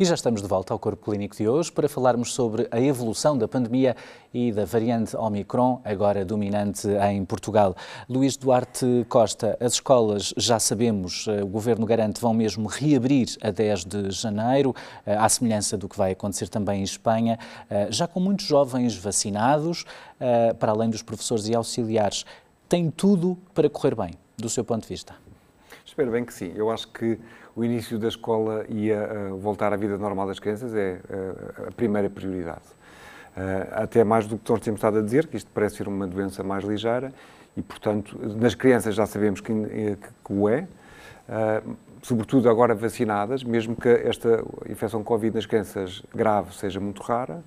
E já estamos de volta ao Corpo Clínico de hoje para falarmos sobre a evolução da pandemia e da variante Ómicron, agora dominante em Portugal. Luís Duarte Costa, as escolas, já sabemos, o Governo garante, vão mesmo reabrir a 10 de janeiro, à semelhança do que vai acontecer também em Espanha, já com muitos jovens vacinados, para além dos professores e auxiliares. Tem tudo para correr bem, do seu ponto de vista? Espero bem que sim. Eu acho que o início da escola e a voltar à vida normal das crianças é a primeira prioridade. Até mais do que nós temos estado a dizer, que isto parece ser uma doença mais ligeira e, portanto, nas crianças já sabemos que o é, sobretudo agora vacinadas, mesmo que esta infecção Covid nas crianças grave seja muito rara.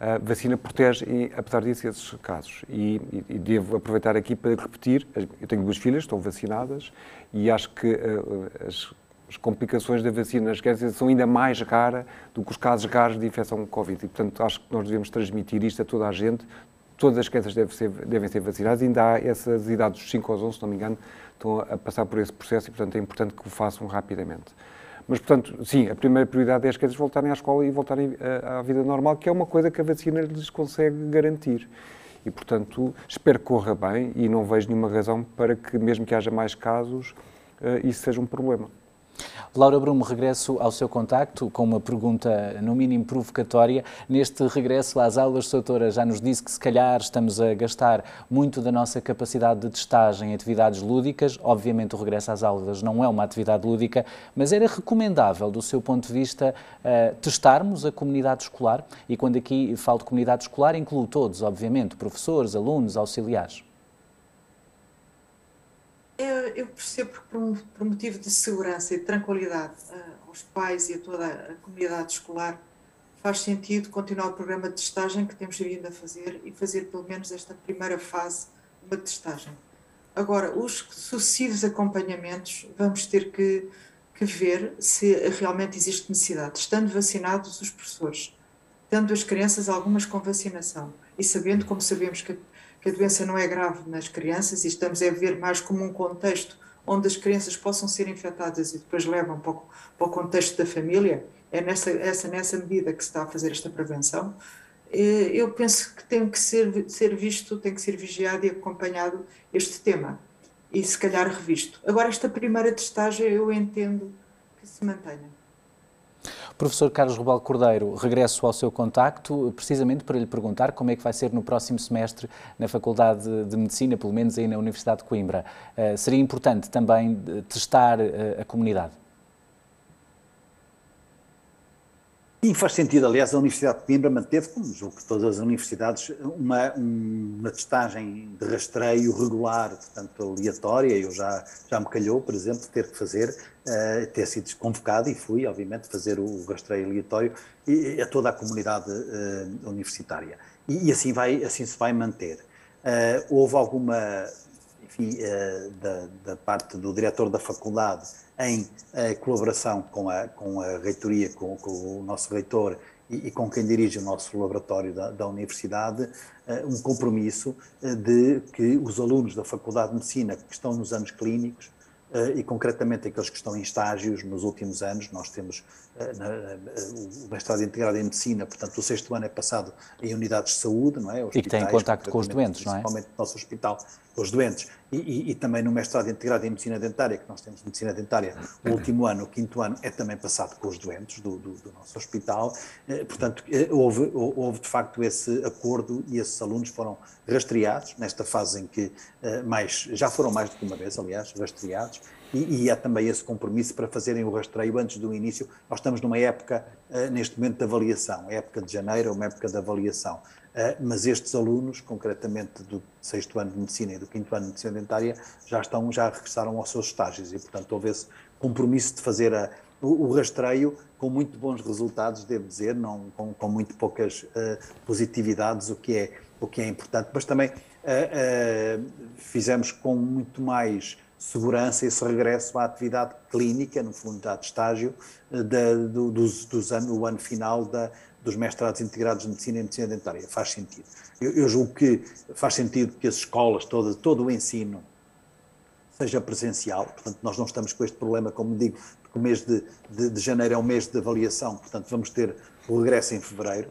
A vacina protege, apesar disso, esses casos. E devo aproveitar aqui para repetir, eu tenho duas filhas, estão vacinadas, e acho que as complicações da vacina nas crianças são ainda mais raras do que os casos raros de infecção com Covid. E, portanto, acho que nós devemos transmitir isto a toda a gente. Todas as crianças devem ser vacinadas. Ainda há essas idades dos 5 aos 11, se não me engano, estão a passar por esse processo e, portanto, é importante que o façam rapidamente. Mas, portanto, sim, a primeira prioridade é as crianças voltarem à escola e voltarem à vida normal, que é uma coisa que a vacina lhes consegue garantir. E, portanto, espero que corra bem e não vejo nenhuma razão para que, mesmo que haja mais casos, isso seja um problema. Laura Brumo, regresso ao seu contacto com uma pergunta, no mínimo, provocatória. Neste regresso às aulas, a doutora já nos disse que, se calhar, estamos a gastar muito da nossa capacidade de testagem em atividades lúdicas. Obviamente, o regresso às aulas não é uma atividade lúdica, mas era recomendável, do seu ponto de vista, testarmos a comunidade escolar? E quando aqui falo de comunidade escolar, incluo todos, obviamente, professores, alunos, auxiliares. Eu percebo que, por motivo de segurança e de tranquilidade aos pais e a toda a comunidade escolar, faz sentido continuar o programa de testagem que temos vindo a fazer e fazer, pelo menos, esta primeira fase, uma testagem. Agora, os sucessivos acompanhamentos, vamos ter que ver se realmente existe necessidade. Estando vacinados os professores, tendo as crianças algumas com vacinação e sabendo, como sabemos, que a doença não é grave nas crianças e estamos a ver mais como um contexto onde as crianças possam ser infectadas e depois levam para o contexto da família, é nessa medida que se está a fazer esta prevenção. Eu penso que tem que ser visto, tem que ser vigiado e acompanhado este tema e, se calhar, revisto. Agora, esta primeira testagem eu entendo que se mantenha. Professor Carlos Robalo Cordeiro, regresso ao seu contacto, precisamente para lhe perguntar como é que vai ser no próximo semestre na Faculdade de Medicina, pelo menos aí na Universidade de Coimbra. Seria importante também testar a comunidade? Sim, faz sentido. Aliás, a Universidade de Coimbra manteve, como julgo que todas as universidades, uma testagem de rastreio regular, portanto aleatória. Eu já me calhou, por exemplo, ter que fazer... ter sido convocado e fui, obviamente, fazer o rastreio aleatório a toda a comunidade universitária. E assim se vai manter. Houve alguma, enfim, da parte do diretor da faculdade, em colaboração com a reitoria, com o nosso reitor e com quem dirige o nosso laboratório da universidade, um compromisso de que os alunos da Faculdade de Medicina que estão nos anos clínicos, e concretamente aqueles que estão em estágios nos últimos anos, nós temos o mestrado integrado em medicina, portanto o 6º ano é passado em unidades de saúde, não é? Hospitais, e que tem contacto com os doentes, não é? Principalmente no nosso hospital, com os doentes, e também no mestrado integrado em medicina dentária, que nós temos medicina dentária, o último ano, o 5º ano, é também passado com os doentes do nosso hospital, portanto houve de facto esse acordo e esses alunos foram rastreados, nesta fase em que já foram mais do que uma vez, aliás, rastreados. E há também esse compromisso para fazerem o rastreio antes do início. Nós estamos numa época, neste momento, de avaliação. A época de janeiro é uma época de avaliação. Mas estes alunos, concretamente do 6º ano de Medicina e do 5º ano de Medicina Dentária, já regressaram aos seus estágios e, portanto, houve esse compromisso de fazer o rastreio com muito bons resultados, devo dizer, não, com muito poucas positividades, o que é importante. Mas também fizemos com muito mais... segurança esse regresso à atividade clínica, no fundo, à de estágio, do ano final dos mestrados integrados de Medicina e Medicina Dentária. Faz sentido. Eu julgo que faz sentido que as escolas, todo o ensino, seja presencial. Portanto, nós não estamos com este problema, como digo, porque o mês de janeiro é um mês de avaliação, portanto vamos ter o regresso em fevereiro.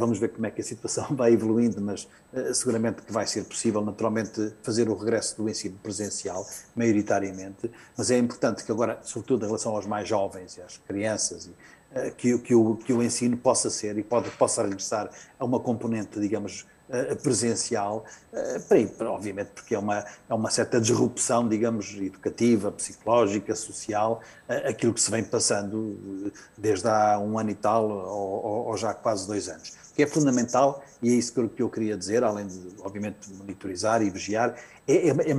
Vamos ver como é que a situação vai evoluindo, mas seguramente que vai ser possível, naturalmente, fazer o regresso do ensino presencial, maioritariamente, mas é importante que agora, sobretudo em relação aos mais jovens e às crianças, que o ensino possa ser e possa regressar a uma componente, digamos, presencial, obviamente porque é uma certa disrupção, digamos, educativa, psicológica, social, aquilo que se vem passando desde há um ano e tal, ou já há quase 2 anos. O que é fundamental, e é isso que eu queria dizer, além de, obviamente, monitorizar e vigiar, é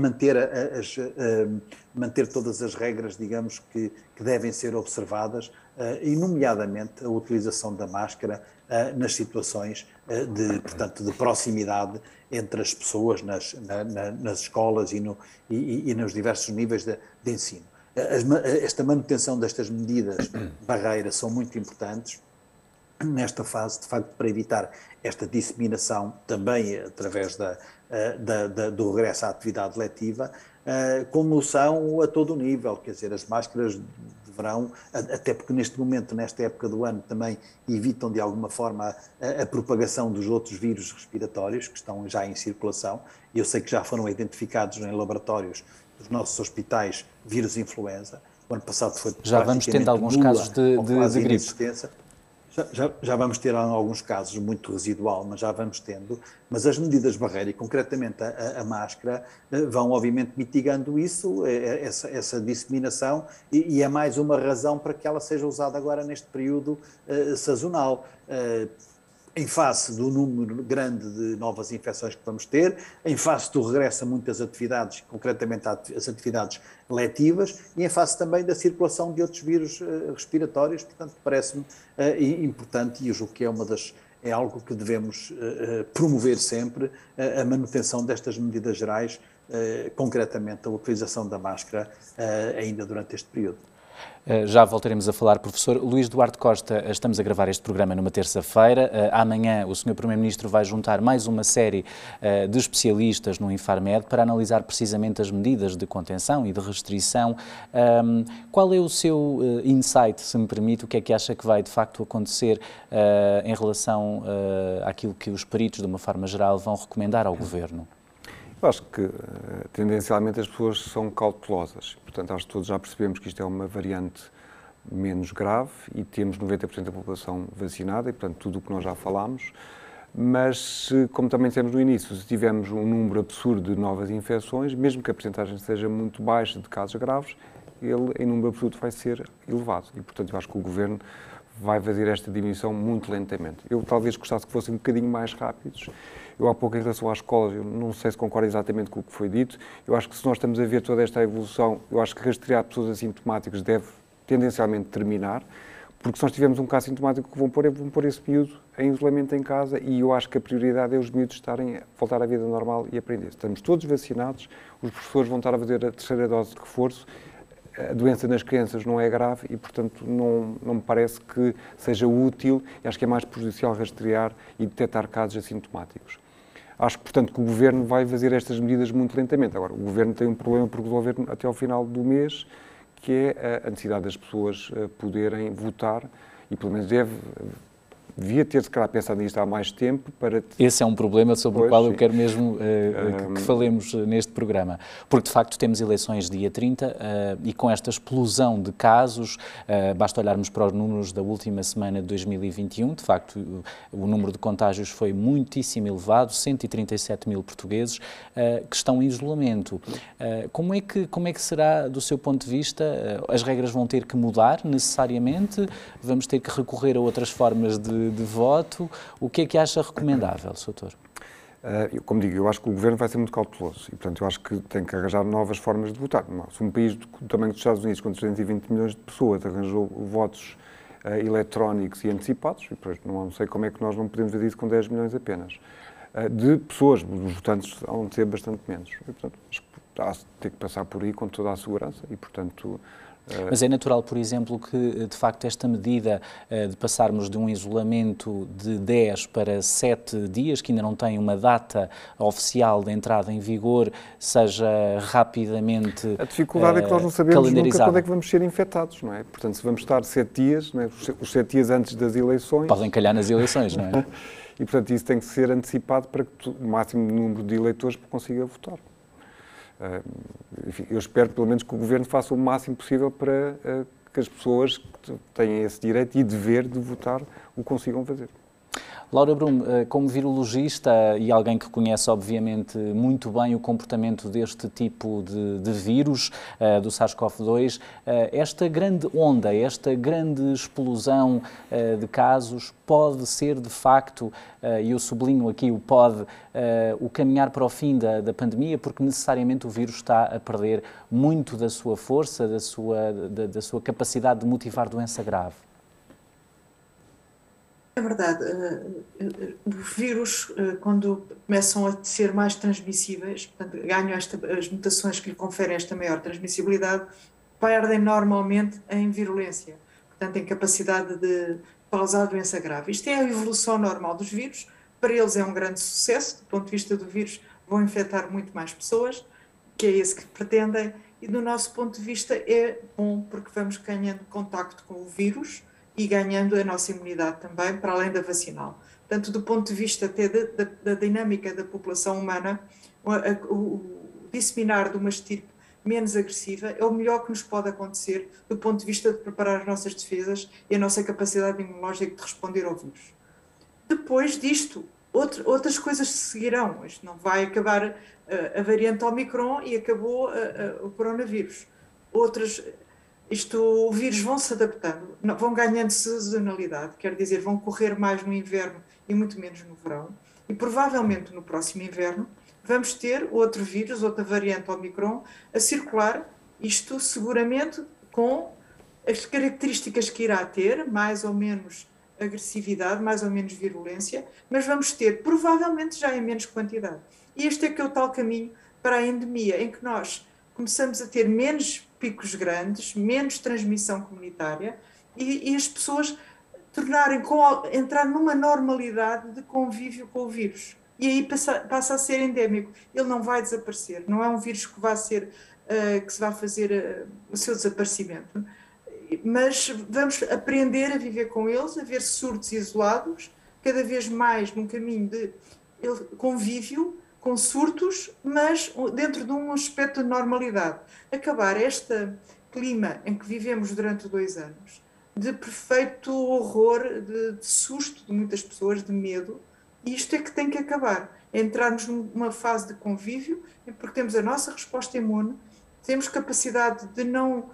manter todas as regras, digamos, que devem ser observadas, e nomeadamente a utilização da máscara nas situações de proximidade entre as pessoas nas escolas e nos diversos níveis de ensino. Esta manutenção destas medidas barreiras são muito importantes nesta fase, de facto, para evitar esta disseminação também através do regresso à atividade letiva, como são a todo o nível, quer dizer, as máscaras de verão, até porque neste momento, nesta época do ano, também evitam de alguma forma a propagação dos outros vírus respiratórios que estão já em circulação, e eu sei que já foram identificados em laboratórios dos nossos hospitais vírus influenza. O ano passado foi já vamos tendo alguns casos de gripe. Já vamos ter alguns casos, muito residual, mas já vamos tendo, mas as medidas barreira e concretamente a máscara vão obviamente mitigando isso, essa disseminação, e é mais uma razão para que ela seja usada agora neste período sazonal. Em face do número grande de novas infecções que vamos ter, em face do regresso a muitas atividades, concretamente as atividades letivas, e em face também da circulação de outros vírus respiratórios, portanto parece-me importante, e eu julgo que é algo que devemos promover sempre, a manutenção destas medidas gerais, concretamente a utilização da máscara ainda durante este período. Já voltaremos a falar, professor. Luís Duarte Costa, estamos a gravar este programa numa terça-feira. Amanhã o Sr. Primeiro-Ministro vai juntar mais uma série de especialistas no Infarmed para analisar precisamente as medidas de contenção e de restrição. Qual é o seu insight, se me permite, o que é que acha que vai de facto acontecer em relação àquilo que os peritos, de uma forma geral, vão recomendar ao Governo? Eu acho que, tendencialmente, as pessoas são cautelosas. Portanto, acho que todos já percebemos que isto é uma variante menos grave e temos 90% da população vacinada e, portanto, tudo o que nós já falámos. Mas, como também dissemos no início, se tivermos um número absurdo de novas infecções, mesmo que a percentagem seja muito baixa de casos graves, ele, em número absoluto, vai ser elevado. E, portanto, eu acho que o Governo vai fazer esta diminuição muito lentamente. Eu talvez gostasse que fossem um bocadinho mais rápidos. Eu há pouco, em relação às escolas, eu não sei se concordo exatamente com o que foi dito. Eu acho que se nós estamos a ver toda esta evolução, eu acho que rastrear pessoas assintomáticas deve tendencialmente terminar, porque se nós tivermos um caso sintomático, o que vão pôr esse miúdo em isolamento em casa, e eu acho que a prioridade é os miúdos estarem a voltar à vida normal e aprender. Estamos todos vacinados, os professores vão estar a fazer a 3ª dose de reforço, a doença nas crianças não é grave e, portanto, não me parece que seja útil. Acho que é mais prejudicial rastrear e detectar casos assintomáticos. Acho, portanto, que o Governo vai fazer estas medidas muito lentamente. Agora, o Governo tem um problema por resolver até ao final do mês, que é a necessidade das pessoas poderem votar e, pelo menos, devia ter-se, claro, pensado nisto há mais tempo para... Esse é um problema sobre o qual eu quero mesmo que falemos neste programa, porque de facto temos eleições dia 30 e com esta explosão de casos, basta olharmos para os números da última semana de 2021, de facto o número de contágios foi muitíssimo elevado, 137 mil portugueses que estão em isolamento. Como é que será, do seu ponto de vista, as regras vão ter que mudar necessariamente? Vamos ter que recorrer a outras formas de voto? O que é que acha recomendável, Sr. Doutor? Como digo, eu acho que o Governo vai ser muito cauteloso e, portanto, eu acho que tem que arranjar novas formas de votar. Se um país do tamanho dos Estados Unidos, com 320 milhões de pessoas, arranjou votos eletrónicos e antecipados, e, portanto, não sei como é que nós não podemos fazer isso com 10 milhões apenas. De pessoas, os votantes vão ser bastante menos. E, portanto, acho que há de ter que passar por aí com toda a segurança e, portanto, Mas é natural, por exemplo, que de facto esta medida de passarmos de um isolamento de 10 para 7 dias, que ainda não tem uma data oficial de entrada em vigor, seja rapidamente. A dificuldade é que nós não sabemos nunca quando é que vamos ser infectados, não é? Portanto, se vamos estar 7 dias, não é? Os 7 dias antes das eleições... Podem calhar nas eleições, não é? E, portanto, isso tem que ser antecipado para que o máximo número de eleitores consiga votar. Enfim, eu espero, pelo menos, que o Governo faça o máximo possível para que as pessoas que têm esse direito e dever de votar o consigam fazer. Laura Brumo, como virologista e alguém que conhece, obviamente, muito bem o comportamento deste tipo de vírus, do SARS-CoV-2, esta grande onda, esta grande explosão de casos pode ser, de facto, e eu sublinho aqui o pode, o caminhar para o fim da pandemia, porque necessariamente o vírus está a perder muito da sua força, da sua capacidade de motivar doença grave. É verdade, os vírus, quando começam a ser mais transmissíveis, portanto, ganham as mutações que lhe conferem esta maior transmissibilidade, perdem normalmente em virulência, portanto, em capacidade de causar doença grave. Isto é a evolução normal dos vírus, para eles é um grande sucesso, do ponto de vista do vírus vão infectar muito mais pessoas, que é isso que pretendem, e do nosso ponto de vista é bom, porque vamos ganhando contacto com o vírus, e ganhando a nossa imunidade também, para além da vacinal. Portanto, do ponto de vista até da dinâmica da população humana, o disseminar de uma estirpe menos agressiva é o melhor que nos pode acontecer do ponto de vista de preparar as nossas defesas e a nossa capacidade imunológica de responder ao vírus. Depois disto, outras coisas seguirão. Isto não vai acabar a variante Ómicron e acabou o coronavírus. O vírus vão se adaptando, vão ganhando sazonalidade, quer dizer, vão correr mais no inverno e muito menos no verão. E provavelmente no próximo inverno vamos ter outro vírus, outra variante Omicron, a circular, isto seguramente com as características que irá ter, mais ou menos agressividade, mais ou menos virulência, mas vamos ter provavelmente já em menos quantidade. E este é que é o tal caminho para a endemia, em que nós começamos a ter menos picos grandes, menos transmissão comunitária e as pessoas entrar numa normalidade de convívio com o vírus. E aí passa a ser endémico. Ele não vai desaparecer, não é um vírus que vai fazer o seu desaparecimento. Mas vamos aprender a viver com eles, a ver surtos isolados, cada vez mais num caminho de convívio, com surtos, mas dentro de um aspecto de normalidade. Acabar este clima em que vivemos durante 2 anos, de perfeito horror, de susto de muitas pessoas, de medo, e isto é que tem que acabar. Entrarmos numa fase de convívio, porque temos a nossa resposta imune, temos capacidade de não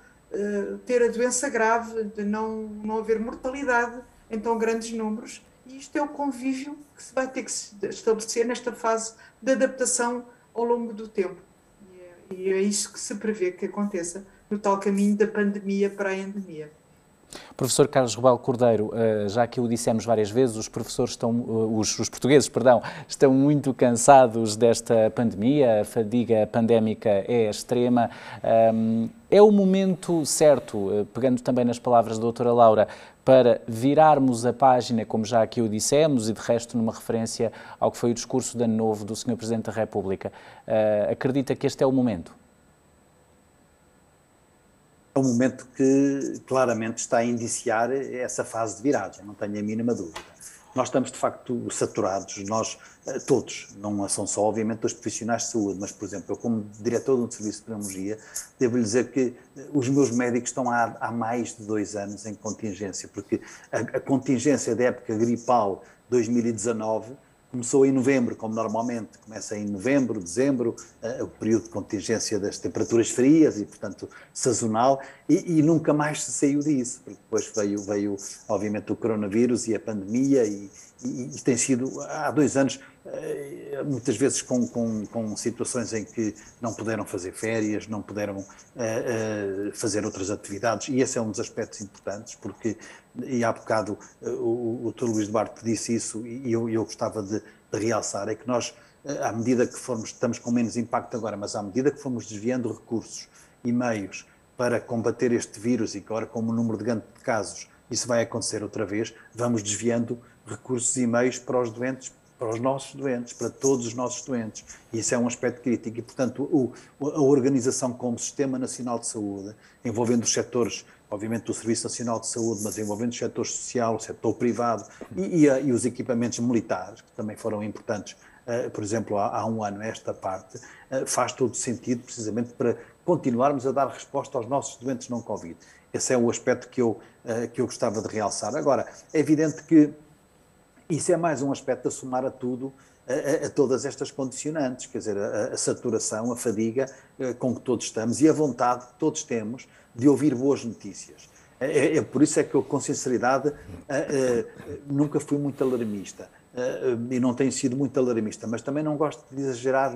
ter a doença grave, de não haver mortalidade em tão grandes números, e isto é o convívio que se vai ter que se estabelecer nesta fase de adaptação ao longo do tempo. E é isso que se prevê que aconteça no tal caminho da pandemia para a endemia. Professor Carlos Robalo Cordeiro, já que o dissemos várias vezes, os portugueses, perdão, estão muito cansados desta pandemia, a fadiga pandémica é extrema. É o momento certo, pegando também nas palavras da doutora Laura, para virarmos a página, como já aqui o dissemos, e de resto numa referência ao que foi o discurso de Ano Novo do Sr. Presidente da República. Acredita que este é o momento? É um momento que claramente está a indiciar essa fase de viragem, não tenho a mínima dúvida. Nós estamos, de facto, saturados, nós todos, não são só, obviamente, os profissionais de saúde, mas, por exemplo, eu como diretor de um serviço de pneumologia, devo-lhe dizer que os meus médicos estão há mais de 2 anos em contingência, porque a contingência da época gripal 2019 começou em novembro, como normalmente, começa em novembro, dezembro, o período de contingência das temperaturas frias e, portanto, sazonal, e nunca mais se saiu disso, porque depois veio obviamente, o coronavírus e a pandemia, e tem sido, há 2 anos, muitas vezes com situações em que não puderam fazer férias, não puderam fazer outras atividades, e esse é um dos aspectos importantes, porque, e há bocado o Dr. Luís Duarte disse isso, e eu gostava de realçar, é que nós, à medida que estamos com menos impacto agora, mas à medida que fomos desviando recursos e meios para combater este vírus e agora com o número de grande de casos isso vai acontecer outra vez, vamos desviando recursos e meios para os doentes, para os nossos doentes, para todos os nossos doentes. E isso é um aspecto crítico. E, portanto, a organização como Sistema Nacional de Saúde, envolvendo os setores, obviamente, do Serviço Nacional de Saúde, mas envolvendo o setor social, o setor privado e os equipamentos militares, que também foram importantes, por exemplo, há um ano, esta parte, faz todo sentido precisamente para continuarmos a dar resposta aos nossos doentes não Covid. Esse é o aspecto que eu gostava de realçar. Agora, é evidente que isso é mais um aspecto a somar a tudo, a todas estas condicionantes, quer dizer, a saturação, a fadiga com que todos estamos e a vontade que todos temos de ouvir boas notícias. É por isso é que eu, com sinceridade, nunca fui muito alarmista e não tenho sido muito alarmista, mas também não gosto de exagerar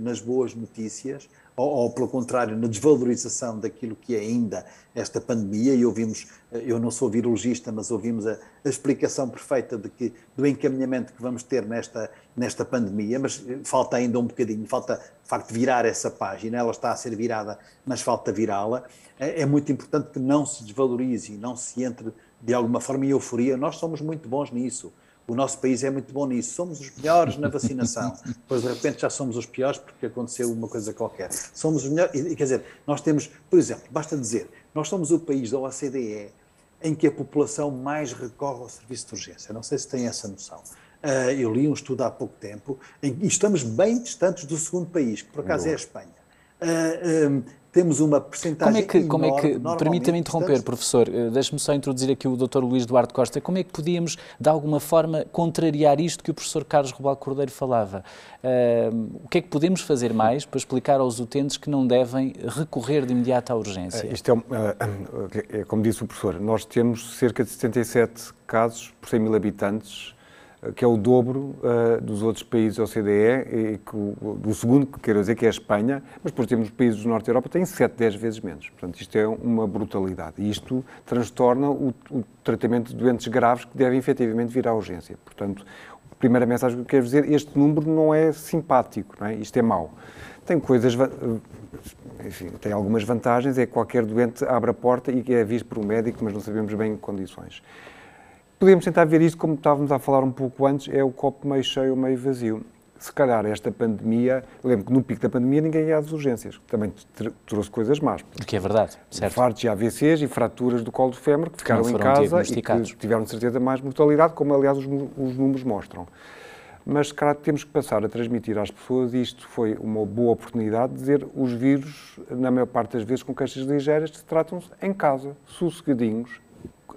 nas boas notícias, ou pelo contrário, na desvalorização daquilo que é ainda esta pandemia, e ouvimos, eu não sou virologista, mas ouvimos a explicação perfeita do encaminhamento que vamos ter nesta pandemia, mas falta ainda um bocadinho, falta de facto virar essa página, ela está a ser virada, mas falta virá-la. É muito importante que não se desvalorize, não se entre de alguma forma em euforia, nós somos muito bons nisso. O nosso país é muito bom nisso, somos os melhores na vacinação, depois de repente já somos os piores porque aconteceu uma coisa qualquer. Somos os melhores, quer dizer, nós temos, por exemplo, basta dizer, nós somos o país da OCDE em que a população mais recorre ao serviço de urgência, não sei se tem essa noção. Eu li um estudo há pouco tempo, e estamos bem distantes do segundo país, que por acaso é a Espanha. Temos uma percentagem enorme. Permita-me interromper, professor, deixe-me só introduzir aqui o Dr. Luís Duarte Costa. Como é que podíamos, de alguma forma, contrariar isto que o professor Carlos Robalo Cordeiro falava? O que é que podemos fazer mais para explicar aos utentes que não devem recorrer de imediato à urgência? Como disse o professor, nós temos cerca de 77 casos por 100 mil habitantes, que é o dobro dos outros países da OCDE, do segundo, que quero dizer que é a Espanha, mas depois temos países do Norte da Europa que têm 7, 10 vezes menos. Portanto, isto é uma brutalidade. E isto transtorna o tratamento de doentes graves que devem efetivamente vir à urgência. Portanto, a primeira mensagem que eu quero dizer, este número não é simpático, não é? Isto é mau. Tem coisas, enfim, tem algumas vantagens, é que qualquer doente abre a porta e é visto por um médico, mas não sabemos bem condições. Podemos tentar ver isto, como estávamos a falar um pouco antes, é o copo meio cheio ou meio vazio. Se calhar esta pandemia, lembro que no pico da pandemia ninguém ia às urgências, também trouxe coisas más. O que é verdade, certo. Infartos e AVCs e fraturas do colo do fémur que ficaram em casa e que tiveram de certeza mais mortalidade, como aliás os números mostram. Mas se calhar temos que passar a transmitir às pessoas, e isto foi uma boa oportunidade, de dizer os vírus, na maior parte das vezes com queixas ligeiras, se tratam-se em casa, sossegadinhos,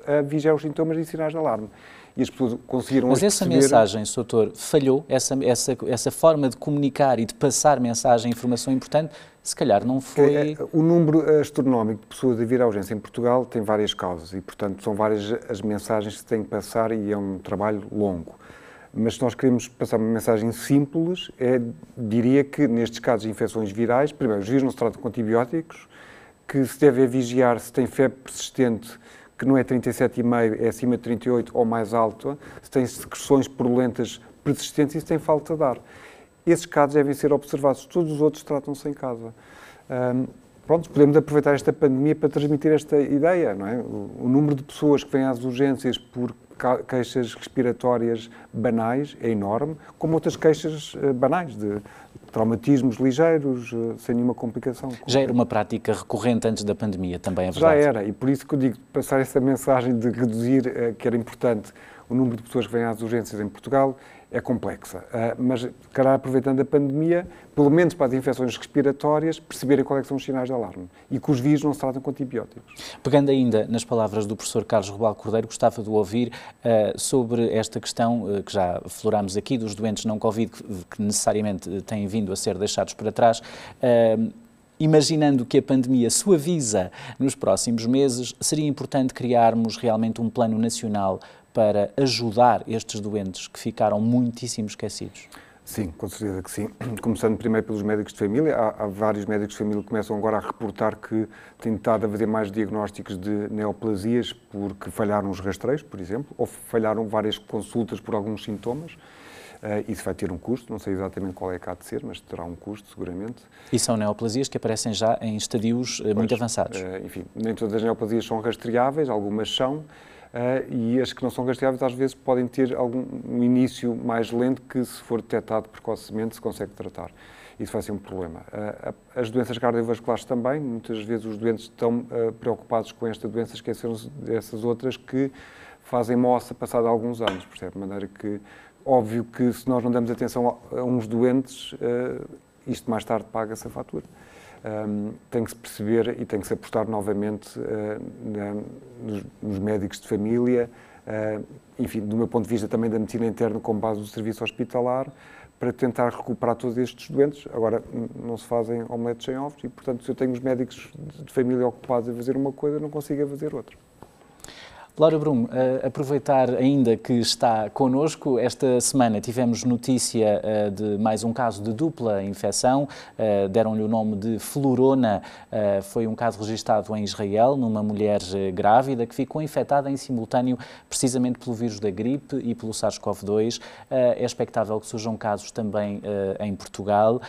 a vigiar os sintomas e sinais de alarme. E as pessoas conseguiram... Mas essa mensagem, Sr. Doutor, falhou? Essa forma de comunicar e de passar mensagem, informação importante, se calhar não foi... O número astronómico de pessoas a vir à urgência em Portugal tem várias causas e, portanto, são várias as mensagens que se têm que passar e é um trabalho longo. Mas se nós queremos passar uma mensagem simples, diria que, nestes casos de infecções virais, primeiro, os vírus não se tratam com antibióticos, que se deve vigiar se tem febre persistente, que não é 37,5, é acima de 38 ou mais alto, se tem secreções purulentas persistentes e se tem falta de ar. Esses casos devem ser observados, todos os outros tratam-se em casa. Pronto, podemos aproveitar esta pandemia para transmitir esta ideia, não é? O número de pessoas que vêm às urgências por queixas respiratórias banais é enorme, como outras queixas banais de traumatismos ligeiros, sem nenhuma complicação. Já era uma prática recorrente antes da pandemia, também é verdade? Já era, e por isso que eu digo, passar essa mensagem de reduzir, que era importante, o número de pessoas que vêm às urgências em Portugal é complexa. Mas, calhar, aproveitando a pandemia, pelo menos para as infecções respiratórias, perceberem quais são os sinais de alarme e que os vírus não se tratam com antibióticos. Pegando ainda nas palavras do professor Carlos Robalo Cordeiro, gostava de ouvir sobre esta questão que já aflorámos aqui, dos doentes não-Covid, que necessariamente têm vindo a ser deixados para trás. Imaginando que a pandemia suaviza nos próximos meses, seria importante criarmos realmente um plano nacional para ajudar estes doentes que ficaram muitíssimo esquecidos? Sim, com certeza que sim. Começando primeiro pelos médicos de família, há vários médicos de família que começam agora a reportar que têm estado a fazer mais diagnósticos de neoplasias porque falharam os rastreios, por exemplo, ou falharam várias consultas por alguns sintomas. Isso vai ter um custo, não sei exatamente qual é que há de ser, mas terá um custo, seguramente. E são neoplasias que aparecem já em estadios muito avançados. Enfim, nem todas as neoplasias são rastreáveis, algumas são, e as que não são rastreáveis às vezes podem ter um início mais lento que, se for detectado precocemente, se consegue tratar. Isso vai ser um problema. As doenças cardiovasculares também, muitas vezes os doentes estão preocupados com esta doença, esqueceram-se dessas outras que fazem moça passado alguns anos, percebe? De maneira que, óbvio que se nós não damos atenção a uns doentes, isto mais tarde paga-se a fatura. Tem que se perceber e tem que se apostar novamente nos médicos de família, enfim, do meu ponto de vista também da medicina interna com base no serviço hospitalar, para tentar recuperar todos estes doentes. Agora, não se fazem omeletes sem ovos e, portanto, se eu tenho os médicos de família ocupados a fazer uma coisa, não consigo a fazer outra. Laura Brumo, aproveitar ainda que está connosco, esta semana tivemos notícia de mais um caso de dupla infecção, deram-lhe o nome de Florona, foi um caso registado em Israel, numa mulher grávida que ficou infectada em simultâneo precisamente pelo vírus da gripe e pelo SARS-CoV-2. É expectável que surjam casos também em Portugal.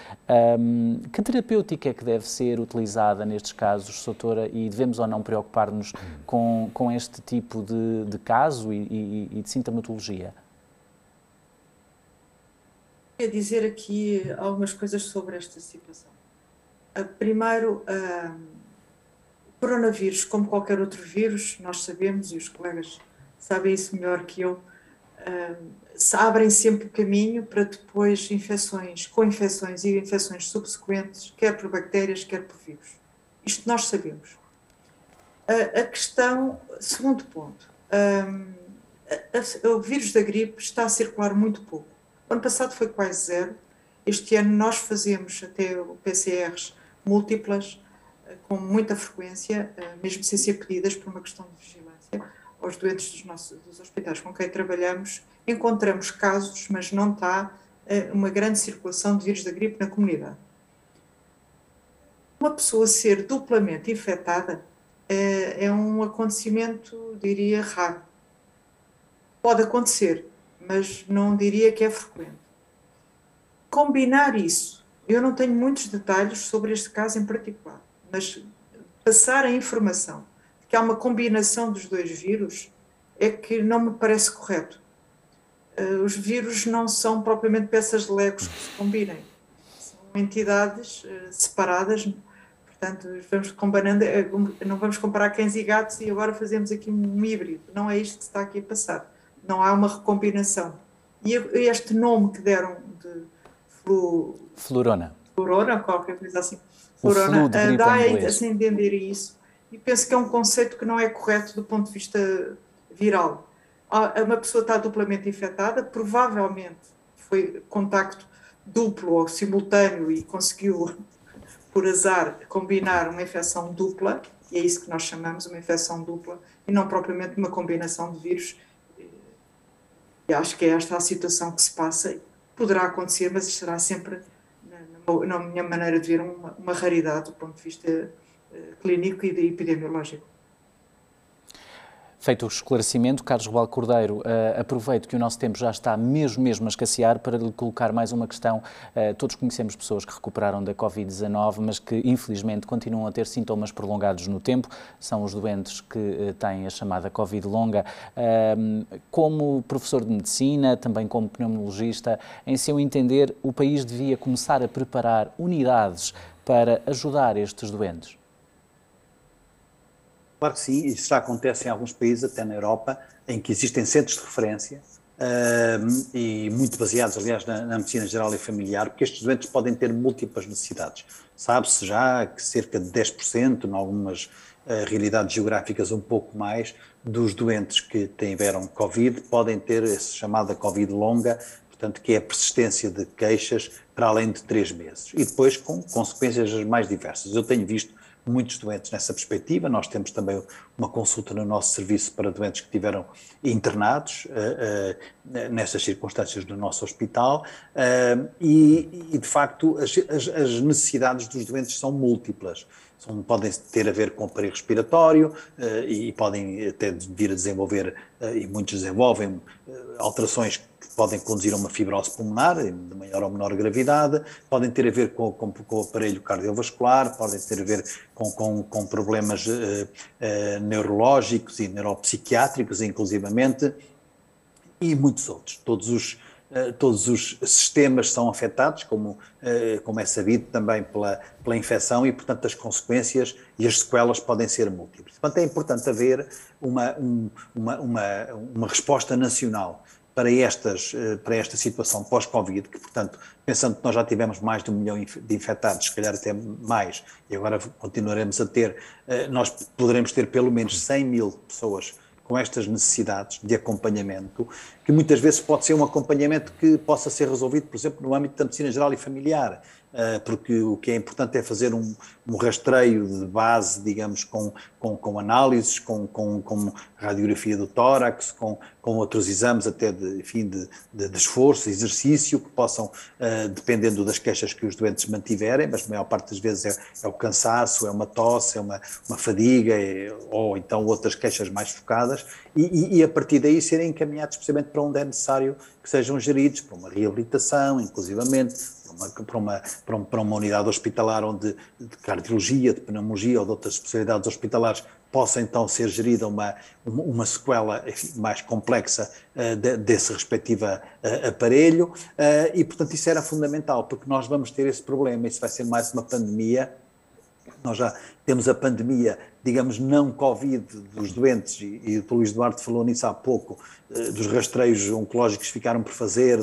Que terapêutica é que deve ser utilizada nestes casos, doutora, e devemos ou não preocupar-nos com este tipo de caso e de sintomatologia? Queria dizer aqui algumas coisas sobre esta situação. Primeiro, o coronavírus, como qualquer outro vírus, nós sabemos, e os colegas sabem isso melhor que eu, abrem sempre o caminho para depois infecções, co-infecções e infecções subsequentes, quer por bactérias, quer por vírus. Isto nós sabemos. A questão, segundo ponto, o vírus da gripe está a circular muito pouco. O ano passado foi quase zero. Este ano nós fazemos até PCRs múltiplas, com muita frequência, mesmo sem ser pedidas por uma questão de vigilância. Aos doentes dos hospitais com quem trabalhamos, encontramos casos, mas não está uma grande circulação de vírus da gripe na comunidade. Uma pessoa ser duplamente infectada é um acontecimento, diria, raro. Pode acontecer, mas não diria que é frequente. Combinar isso, eu não tenho muitos detalhes sobre este caso em particular, mas passar a informação de que há uma combinação dos dois vírus é que não me parece correto. Os vírus não são propriamente peças de legos que se combinem. São entidades separadas. Portanto, vamos comparando, não vamos comparar cães e gatos e agora fazemos aqui um híbrido. Não é isto que está aqui a passar. Não há uma recombinação. E este nome que deram de Florona. Florona, qualquer coisa assim. Florona, dá a se entender isso. E penso que é um conceito que não é correto do ponto de vista viral. Uma pessoa está duplamente infectada, provavelmente foi contacto duplo ou simultâneo e conseguiu, por azar, combinar uma infecção dupla, e é isso que nós chamamos uma infecção dupla, e não propriamente uma combinação de vírus. E acho que é esta a situação que se passa. Poderá acontecer, mas será sempre, na minha maneira de ver, uma raridade do ponto de vista clínico e de epidemiológico. Feito o esclarecimento, Carlos Robalo Cordeiro, aproveito que o nosso tempo já está mesmo a escassear para lhe colocar mais uma questão. Todos conhecemos pessoas que recuperaram da Covid-19, mas que infelizmente continuam a ter sintomas prolongados no tempo. São os doentes que têm a chamada Covid-longa. Como professor de medicina, também como pneumologista, em seu entender, o país devia começar a preparar unidades para ajudar estes doentes? Claro que sim, isso já acontece em alguns países, até na Europa, em que existem centros de referência e muito baseados, aliás, na medicina geral e familiar, porque estes doentes podem ter múltiplas necessidades. Sabe-se já que cerca de 10%, em algumas realidades geográficas um pouco mais, dos doentes que tiveram Covid podem ter essa chamada Covid-longa, portanto, que é a persistência de queixas para além de 3 meses, e depois com consequências mais diversas. Eu tenho visto muitos doentes nessa perspectiva. Nós temos também uma consulta no nosso serviço para doentes que tiveram internados nessas circunstâncias no nosso hospital e de facto, as necessidades dos doentes são múltiplas. Podem ter a ver com aparelho respiratório e podem até vir a desenvolver e muitos desenvolvem alterações que podem conduzir a uma fibrose pulmonar, de maior ou menor gravidade, podem ter a ver com o aparelho cardiovascular, podem ter a ver com problemas neurológicos e neuropsiquiátricos, inclusivamente, e muitos outros. Todos os sistemas são afetados, como é sabido, também pela infecção, e, portanto, as consequências e as sequelas podem ser múltiplas. Portanto, é importante haver uma resposta nacional para esta situação pós-Covid, que, portanto, pensando que nós já tivemos mais de 1 milhão de infectados, se calhar até mais, e agora continuaremos a ter, nós poderemos ter pelo menos 100 mil pessoas com estas necessidades de acompanhamento, que muitas vezes pode ser um acompanhamento que possa ser resolvido, por exemplo, no âmbito da medicina geral e familiar, porque o que é importante é fazer um rastreio de base, digamos, com análises, com radiografia do tórax, com outros exames até de esforço, exercício, que possam, dependendo das queixas que os doentes mantiverem, mas a maior parte das vezes é o cansaço, é uma tosse, é uma fadiga, ou então outras queixas mais focadas, e a partir daí serem encaminhados precisamente para onde é necessário que sejam geridos, para uma reabilitação, inclusivamente, para uma unidade hospitalar onde de cardiologia, de pneumologia ou de outras especialidades hospitalares possa então ser gerida uma sequela, enfim, mais complexa desse respectivo aparelho, e portanto isso era fundamental, porque nós vamos ter esse problema, isso vai ser mais uma pandemia. Nós já temos a pandemia, digamos, não Covid dos doentes, e o Luís Duarte falou nisso há pouco, dos rastreios oncológicos que ficaram por fazer,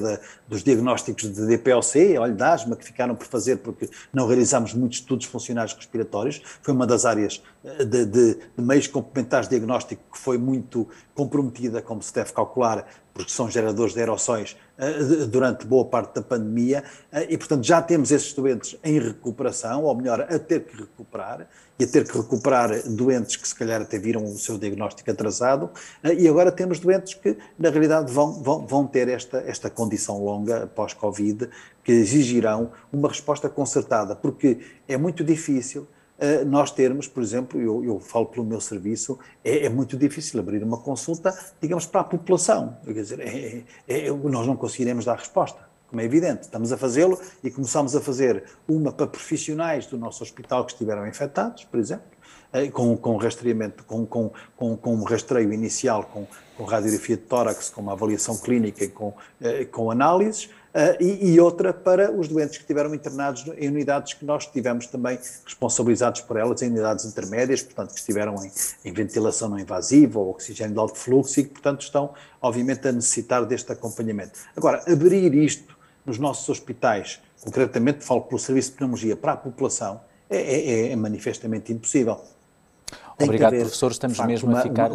dos diagnósticos de DPOC, olha, de asma, que ficaram por fazer porque não realizámos muitos estudos funcionais respiratórios. Foi uma das áreas de meios complementares de diagnóstico que foi muito comprometida, como se deve calcular, porque são geradores de aerossóis durante boa parte da pandemia, e portanto já temos esses doentes em recuperação, ou melhor, a ter que recuperar, e a ter que recuperar doentes que se calhar até viram o seu diagnóstico atrasado, e agora temos doentes que na realidade vão ter esta condição longa pós-Covid, que exigirão uma resposta concertada, porque é muito difícil nós termos, por exemplo, eu falo pelo meu serviço, é muito difícil abrir uma consulta, digamos, para a população, quer dizer, nós não conseguiremos dar resposta, como é evidente. Estamos a fazê-lo e começamos a fazer uma para profissionais do nosso hospital que estiveram infectados, por exemplo, com rastreamento, com um rastreio inicial, com radiografia de tórax, com uma avaliação clínica, com análises, e outra para os doentes que estiveram internados em unidades que nós tivemos também responsabilizados por elas, em unidades intermédias, portanto, que estiveram em ventilação não invasiva ou oxigênio de alto fluxo e que, portanto, estão, obviamente, a necessitar deste acompanhamento. Agora, abrir isto nos nossos hospitais, concretamente, falo pelo Serviço de Pneumologia, para a população, é manifestamente impossível. Obrigado, professor. Estamos mesmo a ficar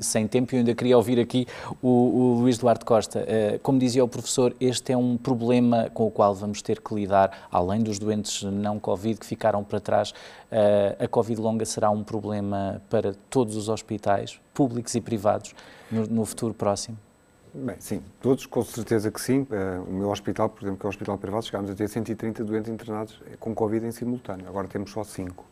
sem tempo, e eu ainda queria ouvir aqui o Luís Duarte Costa. Como dizia o professor, este é um problema com o qual vamos ter que lidar, além dos doentes não-Covid que ficaram para trás. A Covid-longa será um problema para todos os hospitais, públicos e privados, no futuro próximo? Bem, sim, todos com certeza que sim. O meu hospital, por exemplo, que é um hospital privado, chegámos a ter 130 doentes internados com Covid em simultâneo, agora temos só 5.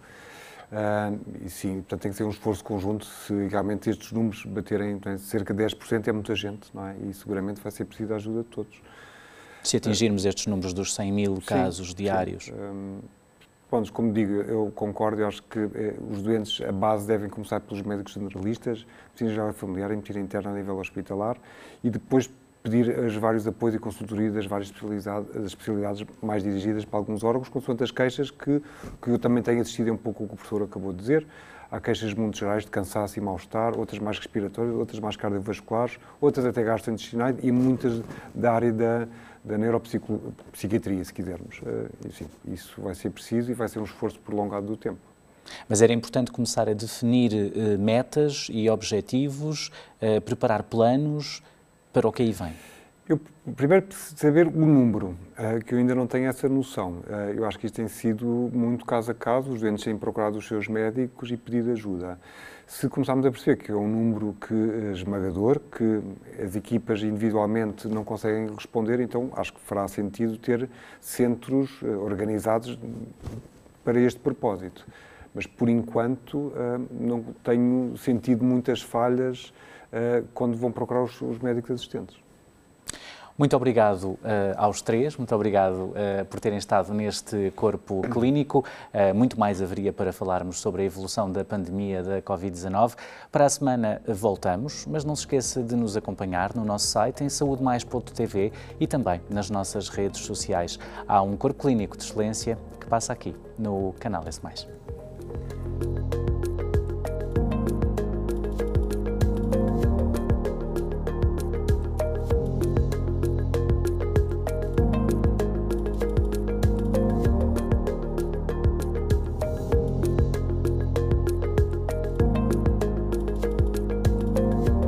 E sim, portanto tem que ser um esforço conjunto. Se realmente estes números baterem, portanto, cerca de 10%, é muita gente, não é? E seguramente vai ser preciso a ajuda de todos. Se atingirmos estes números dos 100 mil casos diários. Bom, como digo, eu concordo, eu acho que os doentes, a base, devem começar pelos médicos generalistas, medicina geral e familiar, medicina interna a nível hospitalar, e depois pedir os vários apoios e consultoria das várias especialidades mais dirigidas para alguns órgãos, consoante as queixas que eu também tenho assistido um pouco o que o professor acabou de dizer. Há queixas muito gerais de cansaço e mal-estar, outras mais respiratórias, outras mais cardiovasculares, outras até gastrointestinais e muitas da área da neuropsiquiatria, se quisermos. Enfim, isso vai ser preciso e vai ser um esforço prolongado do tempo. Mas era importante começar a definir metas e objetivos, preparar planos. Para o que aí vem? Eu primeiro preciso saber o número, que eu ainda não tenho essa noção. Eu acho que isto tem sido muito caso a caso, os doentes têm procurado os seus médicos e pedido ajuda. Se começarmos a perceber que é um número esmagador, que as equipas individualmente não conseguem responder, então acho que fará sentido ter centros organizados para este propósito. Mas, por enquanto, não tenho sentido muitas falhas quando vão procurar os médicos assistentes. Muito obrigado aos três, muito obrigado por terem estado neste corpo clínico. Muito mais haveria para falarmos sobre a evolução da pandemia da Covid-19. Para a semana voltamos, mas não se esqueça de nos acompanhar no nosso site em saudemais.tv e também nas nossas redes sociais. Há um corpo clínico de excelência que passa aqui no canal S+.